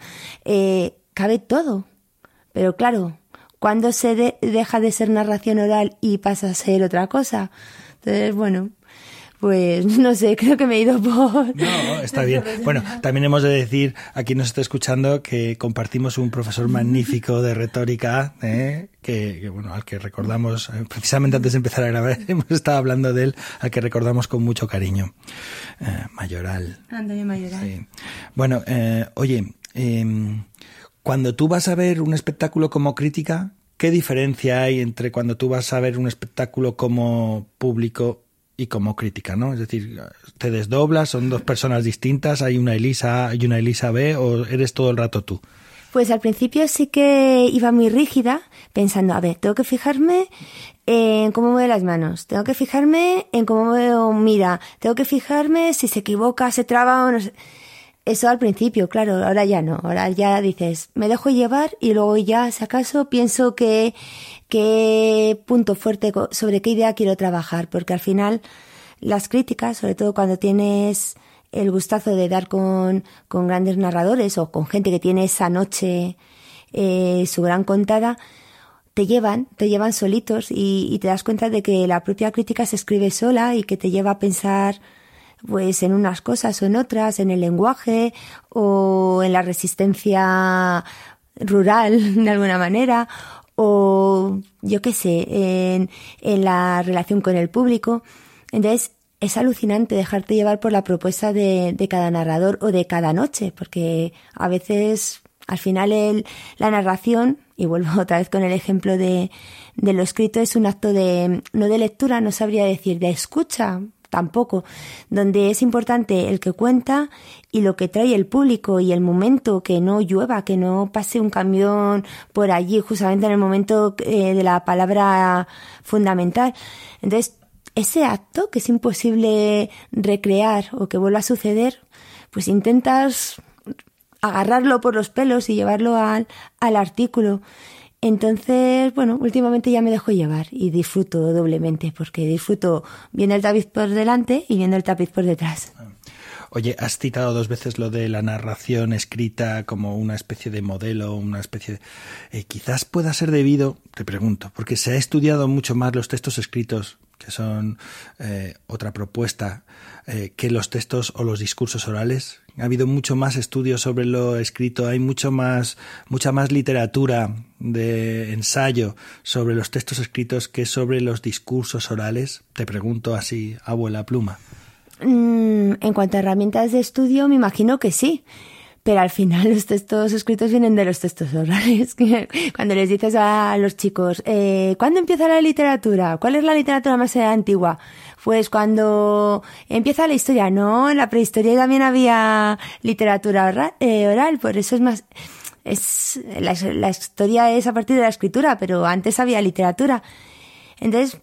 Cabe todo. Pero claro, ¿cuándo se deja de ser narración oral y pasa a ser otra cosa? Entonces, bueno, Pues no sé, creo que me he ido por... No, está bien. Bueno, también hemos de decir a quien nos está escuchando que compartimos un profesor magnífico de retórica, que bueno, al que recordamos, precisamente antes de empezar a grabar, hemos estado hablando de él, al que recordamos con mucho cariño. Mayoral. Antonio Mayoral. Sí. Bueno, oye, cuando tú vas a ver un espectáculo como crítica, ¿qué diferencia hay entre cuando tú vas a ver un espectáculo como público y como crítica, ¿no? Es decir, ¿te desdoblas? ¿Son dos personas distintas? ¿Hay una Elisa A y una Elisa B? ¿O eres todo el rato tú? Pues al principio sí que iba muy rígida, pensando, a ver, tengo que fijarme en cómo mueve las manos, tengo que fijarme en cómo mira, tengo que fijarme si se equivoca, se traba o no sé. Eso al principio, claro, ahora ya no. Ahora ya dices, me dejo llevar y luego ya, si acaso, pienso que qué punto fuerte, sobre qué idea quiero trabajar. Porque al final, las críticas, sobre todo cuando tienes el gustazo de dar con grandes narradores o con gente que tiene esa noche su gran contada, te llevan solitos y te das cuenta de que la propia crítica se escribe sola y que te lleva a pensar... pues en unas cosas o en otras, en el lenguaje o en la resistencia rural de alguna manera, o yo qué sé, en la relación con el público. Entonces es alucinante dejarte llevar por la propuesta de cada narrador o de cada noche, porque a veces al final la narración, y vuelvo otra vez con el ejemplo de lo escrito, es un acto de, no de lectura, no sabría decir, de escucha, tampoco, donde es importante el que cuenta y lo que trae el público y el momento, que no llueva, que no pase un camión por allí justamente en el momento de la palabra fundamental. Entonces, ese acto que es imposible recrear o que vuelva a suceder, pues intentas agarrarlo por los pelos y llevarlo al artículo. Entonces, bueno, últimamente ya me dejo llevar y disfruto doblemente, porque disfruto viendo el tapiz por delante y viendo el tapiz por detrás. Oye, has citado dos veces lo de la narración escrita como una especie de modelo, una especie de... quizás pueda ser debido, te pregunto, porque se ha estudiado mucho más los textos escritos, que son otra propuesta, que los textos o los discursos orales. Ha habido mucho más estudios sobre lo escrito, hay mucha más literatura de ensayo sobre los textos escritos que sobre los discursos orales. Te pregunto así, a vuela pluma. En cuanto a herramientas de estudio, me imagino que sí. Pero al final los textos escritos vienen de los textos orales. Cuando les dices a los chicos, ¿cuándo empieza la literatura? ¿Cuál es la literatura más antigua? Pues cuando empieza la historia. No, en la prehistoria también había literatura oral, por eso es más... La historia es a partir de la escritura, pero antes había literatura. Entonces...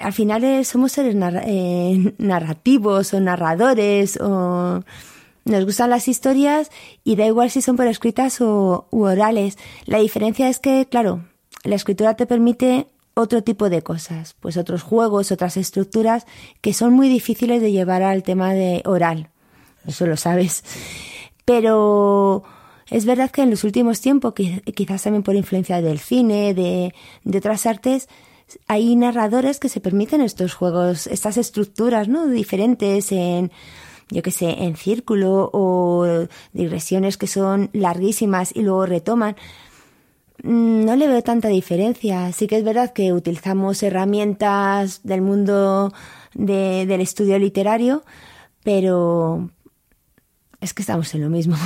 al final somos seres narrativos o narradores, o nos gustan las historias y da igual si son por escritas u orales. La diferencia es que, claro, la escritura te permite otro tipo de cosas, pues otros juegos, otras estructuras que son muy difíciles de llevar al tema de oral. Eso lo sabes. Pero... es verdad que en los últimos tiempos, quizás también por influencia del cine, de otras artes, hay narradores que se permiten estos juegos, estas estructuras, ¿no?, diferentes en, yo qué sé, en círculo o digresiones que son larguísimas y luego retoman. No le veo tanta diferencia. Sí que es verdad que utilizamos herramientas del mundo del estudio literario, pero es que estamos en lo mismo.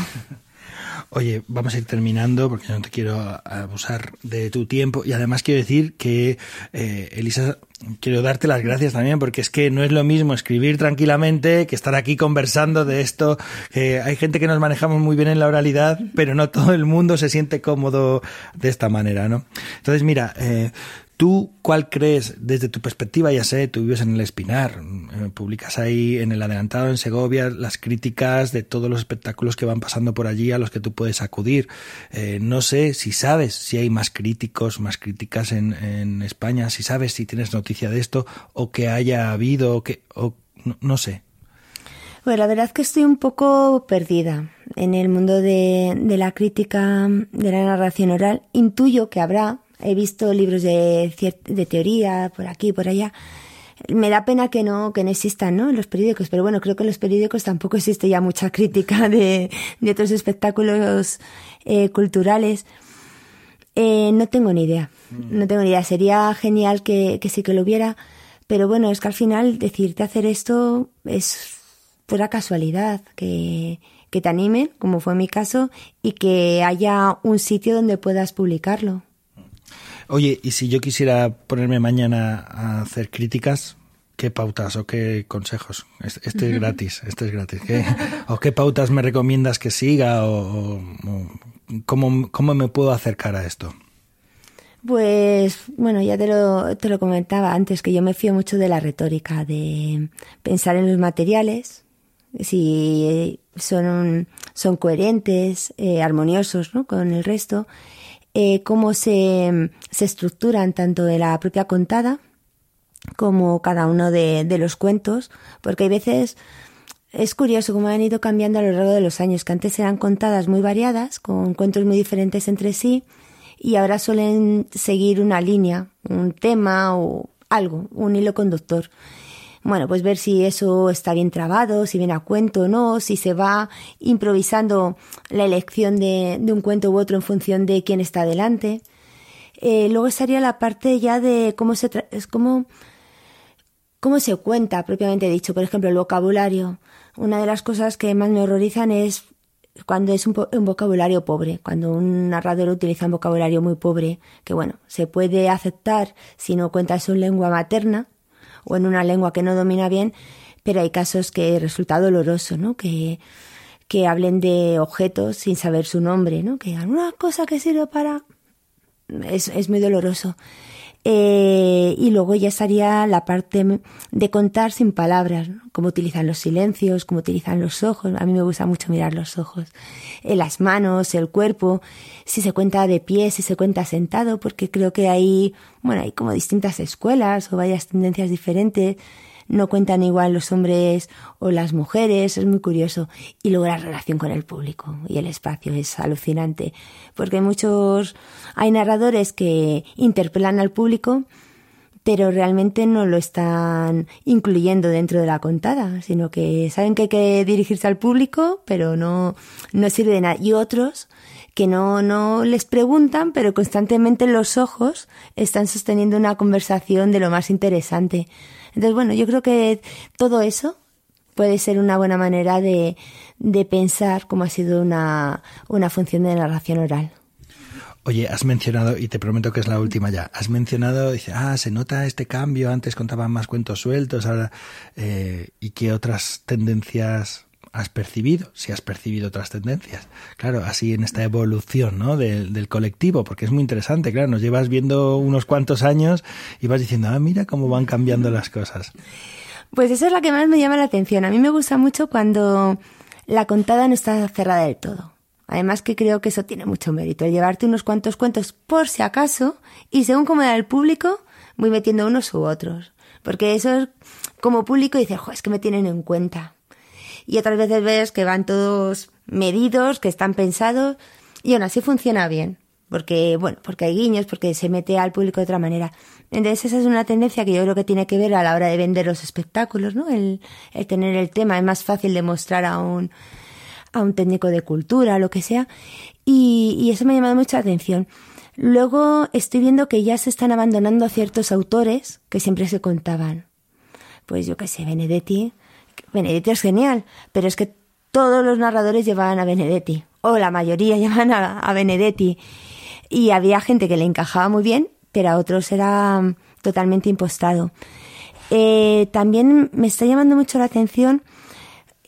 Oye, vamos a ir terminando porque yo no te quiero abusar de tu tiempo y además quiero decir que, Elisa, quiero darte las gracias también porque es que no es lo mismo escribir tranquilamente que estar aquí conversando de esto. Hay gente que nos manejamos muy bien en la oralidad, pero no todo el mundo se siente cómodo de esta manera, ¿no? Entonces, mira... ¿tú cuál crees, desde tu perspectiva, ya sé, tú vives en El Espinar, publicas ahí en El Adelantado, en Segovia, las críticas de todos los espectáculos que van pasando por allí a los que tú puedes acudir? No sé si sabes si hay más críticos, más críticas en España, si sabes, si tienes noticia de esto, o que haya habido, no sé. Bueno, la verdad es que estoy un poco perdida en el mundo de la crítica, de la narración oral. Intuyo que habrá... he visto libros de teoría por aquí, por allá, Me da pena que no existan, ¿no?, en los periódicos, pero bueno, creo que en los periódicos tampoco existe ya mucha crítica de otros espectáculos culturales. No tengo ni idea, sería genial que sí que lo hubiera, pero bueno, es que al final decidirte hacer esto es pura casualidad, que te animen, como fue mi caso, y que haya un sitio donde puedas publicarlo. Oye, y si yo quisiera ponerme mañana a hacer críticas, ¿qué pautas o qué consejos? Este es gratis. ¿O qué pautas me recomiendas que siga? O ¿cómo me puedo acercar a esto? Pues, bueno, ya te lo comentaba antes, que yo me fío mucho de la retórica, de pensar en los materiales, si son coherentes, armoniosos, ¿no?, con el resto. Cómo se estructuran tanto de la propia contada como cada uno de los cuentos, porque hay veces, es curioso cómo han ido cambiando a lo largo de los años, que antes eran contadas muy variadas, con cuentos muy diferentes entre sí, y ahora suelen seguir una línea, un tema o algo, un hilo conductor. Bueno, pues ver si eso está bien trabado, si viene a cuento o no, si se va improvisando la elección de un cuento u otro en función de quién está delante. Luego estaría la parte ya de cómo se cuenta, propiamente dicho. Por ejemplo, el vocabulario. Una de las cosas que más me horrorizan es cuando es un vocabulario pobre, cuando un narrador utiliza un vocabulario muy pobre, que bueno, se puede aceptar si no cuenta su lengua materna, o en una lengua que no domina bien, pero hay casos que resulta doloroso, ¿no?, que hablen de objetos sin saber su nombre, ¿no?, que digan una cosa que sirve para... Es muy doloroso. Y luego ya estaría la parte de contar sin palabras, ¿no?, cómo utilizan los silencios, cómo utilizan los ojos. A mí me gusta mucho mirar los ojos, las manos, el cuerpo, si se cuenta de pie, si se cuenta sentado, porque creo que hay como distintas escuelas o varias tendencias diferentes. No cuentan igual los hombres o las mujeres, es muy curioso. Y luego la relación con el público y el espacio es alucinante, porque hay narradores que interpelan al público, pero realmente no lo están incluyendo dentro de la contada, sino que saben que hay que dirigirse al público, pero no sirve de nada. Y otros que no les preguntan, pero constantemente los ojos están sosteniendo una conversación de lo más interesante. Entonces, bueno, yo creo que todo eso puede ser una buena manera de pensar cómo ha sido una función de narración oral. Oye, has mencionado, y te prometo que es la última ya, has mencionado, dice, se nota este cambio, antes contaban más cuentos sueltos, ahora, ¿y qué otras tendencias has percibido? Si has percibido otras tendencias, claro, así en esta evolución, ¿no?, del colectivo, porque es muy interesante, claro, nos llevas viendo unos cuantos años y vas diciendo, mira cómo van cambiando las cosas. Pues esa es la que más me llama la atención. A mí me gusta mucho cuando la contada no está cerrada del todo. Además que creo que eso tiene mucho mérito, el llevarte unos cuantos cuentos por si acaso, y según como era el público, voy metiendo unos u otros. Porque eso es como público dices, es que me tienen en cuenta. Y otras veces ves que van todos medidos, que están pensados, y aún así funciona bien. Porque, bueno, porque hay guiños, porque se mete al público de otra manera. Entonces esa es una tendencia que yo creo que tiene que ver a la hora de vender los espectáculos, ¿no? El tener el tema, es más fácil de mostrar a un técnico de cultura, lo que sea, y eso me ha llamado mucha atención. Luego estoy viendo que ya se están abandonando a ciertos autores que siempre se contaban. Pues yo qué sé, Benedetti es genial, pero es que todos los narradores llevaban a Benedetti, o la mayoría llevaban a Benedetti, y había gente que le encajaba muy bien, pero a otros era totalmente impostado. También me está llamando mucho la atención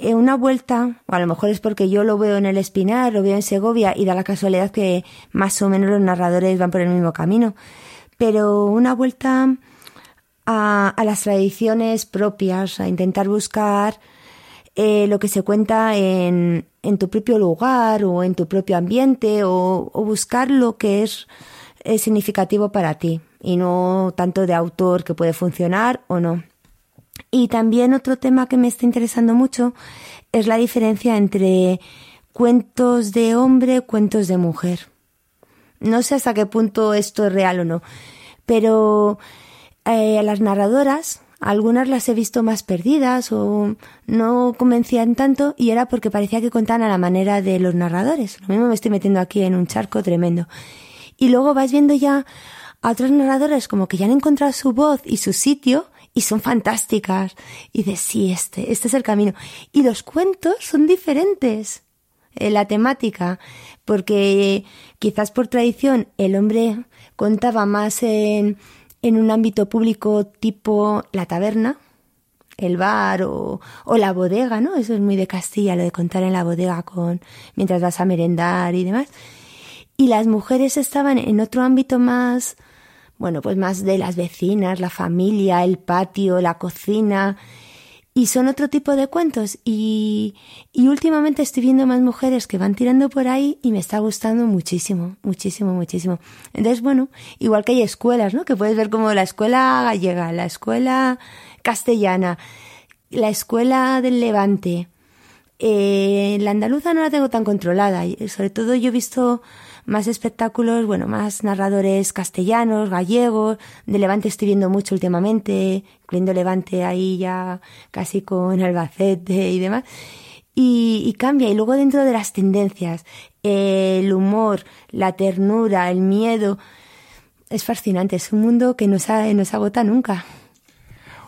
una vuelta, o a lo mejor es porque yo lo veo en El Espinar, lo veo en Segovia, y da la casualidad que más o menos los narradores van por el mismo camino, pero una vuelta a las tradiciones propias, a intentar buscar lo que se cuenta en tu propio lugar o en tu propio ambiente, o buscar lo que es significativo para ti, y no tanto de autor que puede funcionar o no. Y también otro tema que me está interesando mucho es la diferencia entre cuentos de hombre y cuentos de mujer. No sé hasta qué punto esto es real o no, pero a las narradoras, Algunas las he visto más perdidas o no convencían tanto y era porque parecía que contaban a la manera de los narradores. Lo mismo me estoy metiendo aquí en un charco tremendo. Y luego vais viendo ya a otros narradores como que ya han encontrado su voz y su sitio y son fantásticas. Y dices, sí, este es el camino. Y los cuentos son diferentes en la temática, porque quizás por tradición el hombre contaba más en un ámbito público tipo la taberna, el bar o la bodega, ¿no? Eso es muy de Castilla, lo de contar en la bodega mientras vas a merendar y demás. Y las mujeres estaban en otro ámbito más, bueno, pues más de las vecinas, la familia, el patio, la cocina. Y son otro tipo de cuentos. Y últimamente estoy viendo más mujeres que van tirando por ahí y me está gustando muchísimo, muchísimo, muchísimo. Entonces, bueno, igual que hay escuelas, ¿no? Que puedes ver como la escuela gallega, la escuela castellana, la escuela del Levante. La andaluza no la tengo tan controlada. Sobre todo yo he visto más espectáculos, bueno, más narradores castellanos, gallegos. De Levante estoy viendo mucho últimamente, incluyendo Levante ahí ya casi con Albacete y demás. Y cambia. Y luego dentro de las tendencias, el humor, la ternura, el miedo. Es fascinante. Es un mundo que no se agota nunca.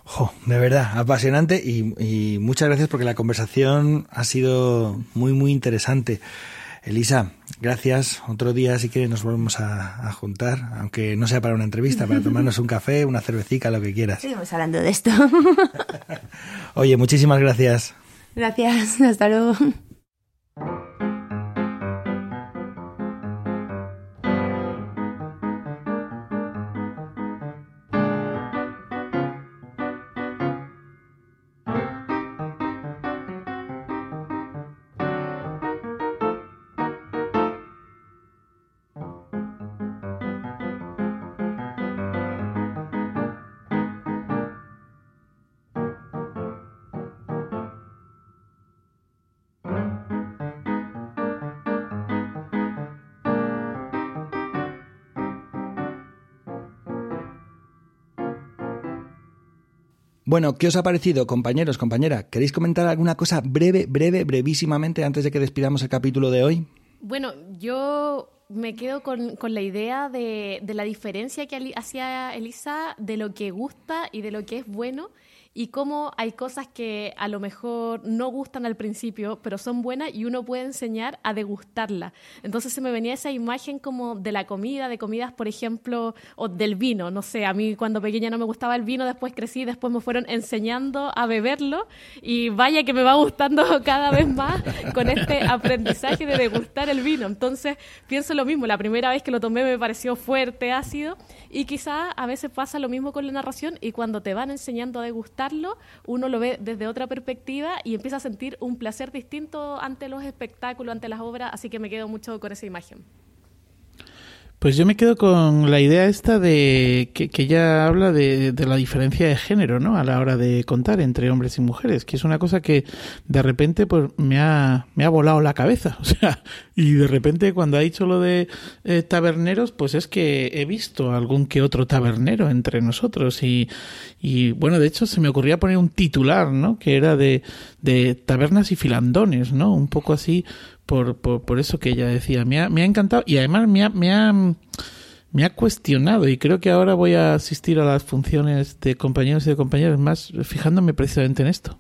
¡Jo! De verdad, apasionante. Y muchas gracias porque la conversación ha sido muy, muy interesante. Elisa, gracias. Otro día, si quieres, nos volvemos a juntar, aunque no sea para una entrevista, para tomarnos un café, una cervecita, lo que quieras. Seguimos hablando de esto. Oye, muchísimas gracias. Gracias, hasta luego. Bueno, ¿qué os ha parecido, compañeros, compañera? ¿Queréis comentar alguna cosa brevísimamente antes de que despidamos el capítulo de hoy? Bueno, yo me quedo con la idea de la diferencia que hacía Elisa de lo que gusta y de lo que es bueno y cómo hay cosas que a lo mejor no gustan al principio, pero son buenas y uno puede enseñar a degustarla. Entonces se me venía esa imagen como de la comida, de comidas, por ejemplo, o del vino. No sé, a mí cuando pequeña no me gustaba el vino, después crecí, después me fueron enseñando a beberlo y vaya que me va gustando cada vez más con este aprendizaje de degustar el vino. Entonces pienso lo mismo, la primera vez que lo tomé me pareció fuerte, ácido, y quizá a veces pasa lo mismo con la narración y cuando te van enseñando a degustar, uno lo ve desde otra perspectiva y empieza a sentir un placer distinto ante los espectáculos, ante las obras, así que me quedo mucho con esa imagen. Pues yo me quedo con la idea esta de que ella habla de la diferencia de género, ¿no? A la hora de contar entre hombres y mujeres, que es una cosa que de repente pues me ha volado la cabeza, o sea, y de repente cuando ha dicho lo de taberneros, pues es que he visto algún que otro tabernero entre nosotros y bueno, de hecho se me ocurría poner un titular, ¿no? Que era de tabernas y filandones, ¿no? Un poco así. Por eso que ella decía, me ha encantado y además me ha cuestionado y creo que ahora voy a asistir a las funciones de compañeros y de compañeras más fijándome precisamente en esto.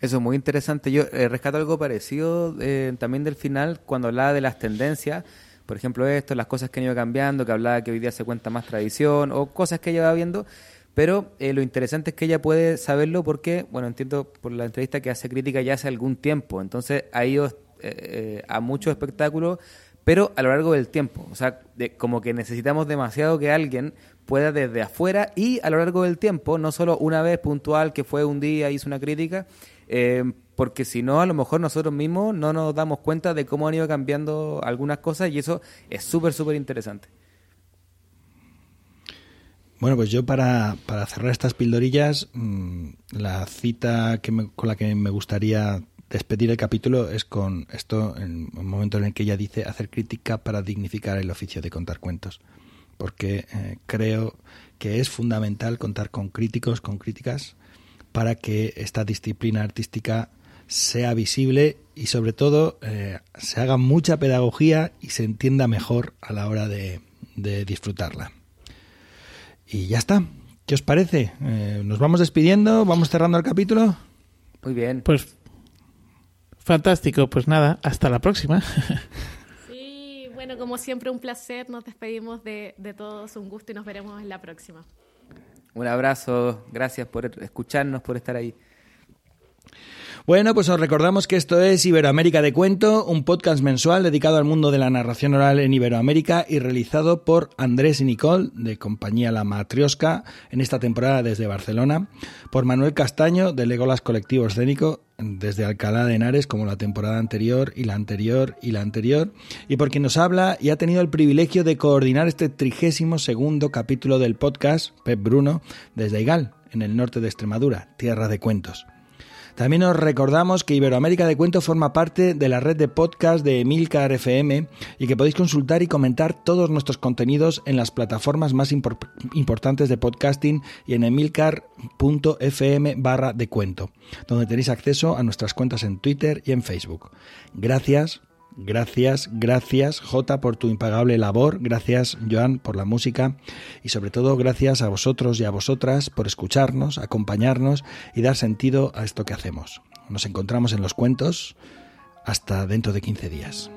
Eso es muy interesante. Yo rescato algo parecido también del final cuando hablaba de las tendencias, por ejemplo esto, las cosas que han ido cambiando, que hablaba que hoy día se cuenta más tradición o cosas que ella va viendo. Pero lo interesante es que ella puede saberlo porque, bueno, entiendo por la entrevista que hace crítica ya hace algún tiempo. Entonces ha ido a muchos espectáculos, pero a lo largo del tiempo. O sea, como que necesitamos demasiado que alguien pueda desde afuera y a lo largo del tiempo, no solo una vez puntual que fue un día hizo una crítica, porque si no, a lo mejor nosotros mismos no nos damos cuenta de cómo han ido cambiando algunas cosas y eso es súper, súper interesante. Bueno, pues yo para cerrar estas pildorillas, la cita con la que me gustaría despedir el capítulo es con esto, en un momento en el que ella dice hacer crítica para dignificar el oficio de contar cuentos. porque creo que es fundamental contar con críticos, con críticas, para que esta disciplina artística sea visible y sobre todo se haga mucha pedagogía y se entienda mejor a la hora de disfrutarla. Y ya está. ¿Qué os parece? ¿Nos vamos despidiendo? ¿Vamos cerrando el capítulo? Muy bien. Pues fantástico. Pues nada, hasta la próxima. Sí, bueno, como siempre un placer. Nos despedimos de todos. Un gusto y nos veremos en la próxima. Un abrazo. Gracias por escucharnos, por estar ahí. Bueno, pues os recordamos que esto es Iberoamérica de Cuento, un podcast mensual dedicado al mundo de la narración oral en Iberoamérica y realizado por Andrés y Nicole, de Compañía La Matrioska, en esta temporada desde Barcelona, por Manuel Castaño, de Legolas Colectivo Escénico, desde Alcalá de Henares, como la temporada anterior y la anterior y la anterior, y por quien nos habla y ha tenido el privilegio de coordinar este 32º capítulo del podcast, Pep Bruno, desde Igal, en el norte de Extremadura, tierra de cuentos. También os recordamos que Iberoamérica de Cuento forma parte de la red de podcast de Emilcar FM y que podéis consultar y comentar todos nuestros contenidos en las plataformas más importantes de podcasting y en emilcar.fm/decuento, donde tenéis acceso a nuestras cuentas en Twitter y en Facebook. Gracias, Jota, por tu impagable labor. Gracias, Joan, por la música. Y sobre todo, gracias a vosotros y a vosotras por escucharnos, acompañarnos y dar sentido a esto que hacemos. Nos encontramos en los cuentos. Hasta dentro de 15 días.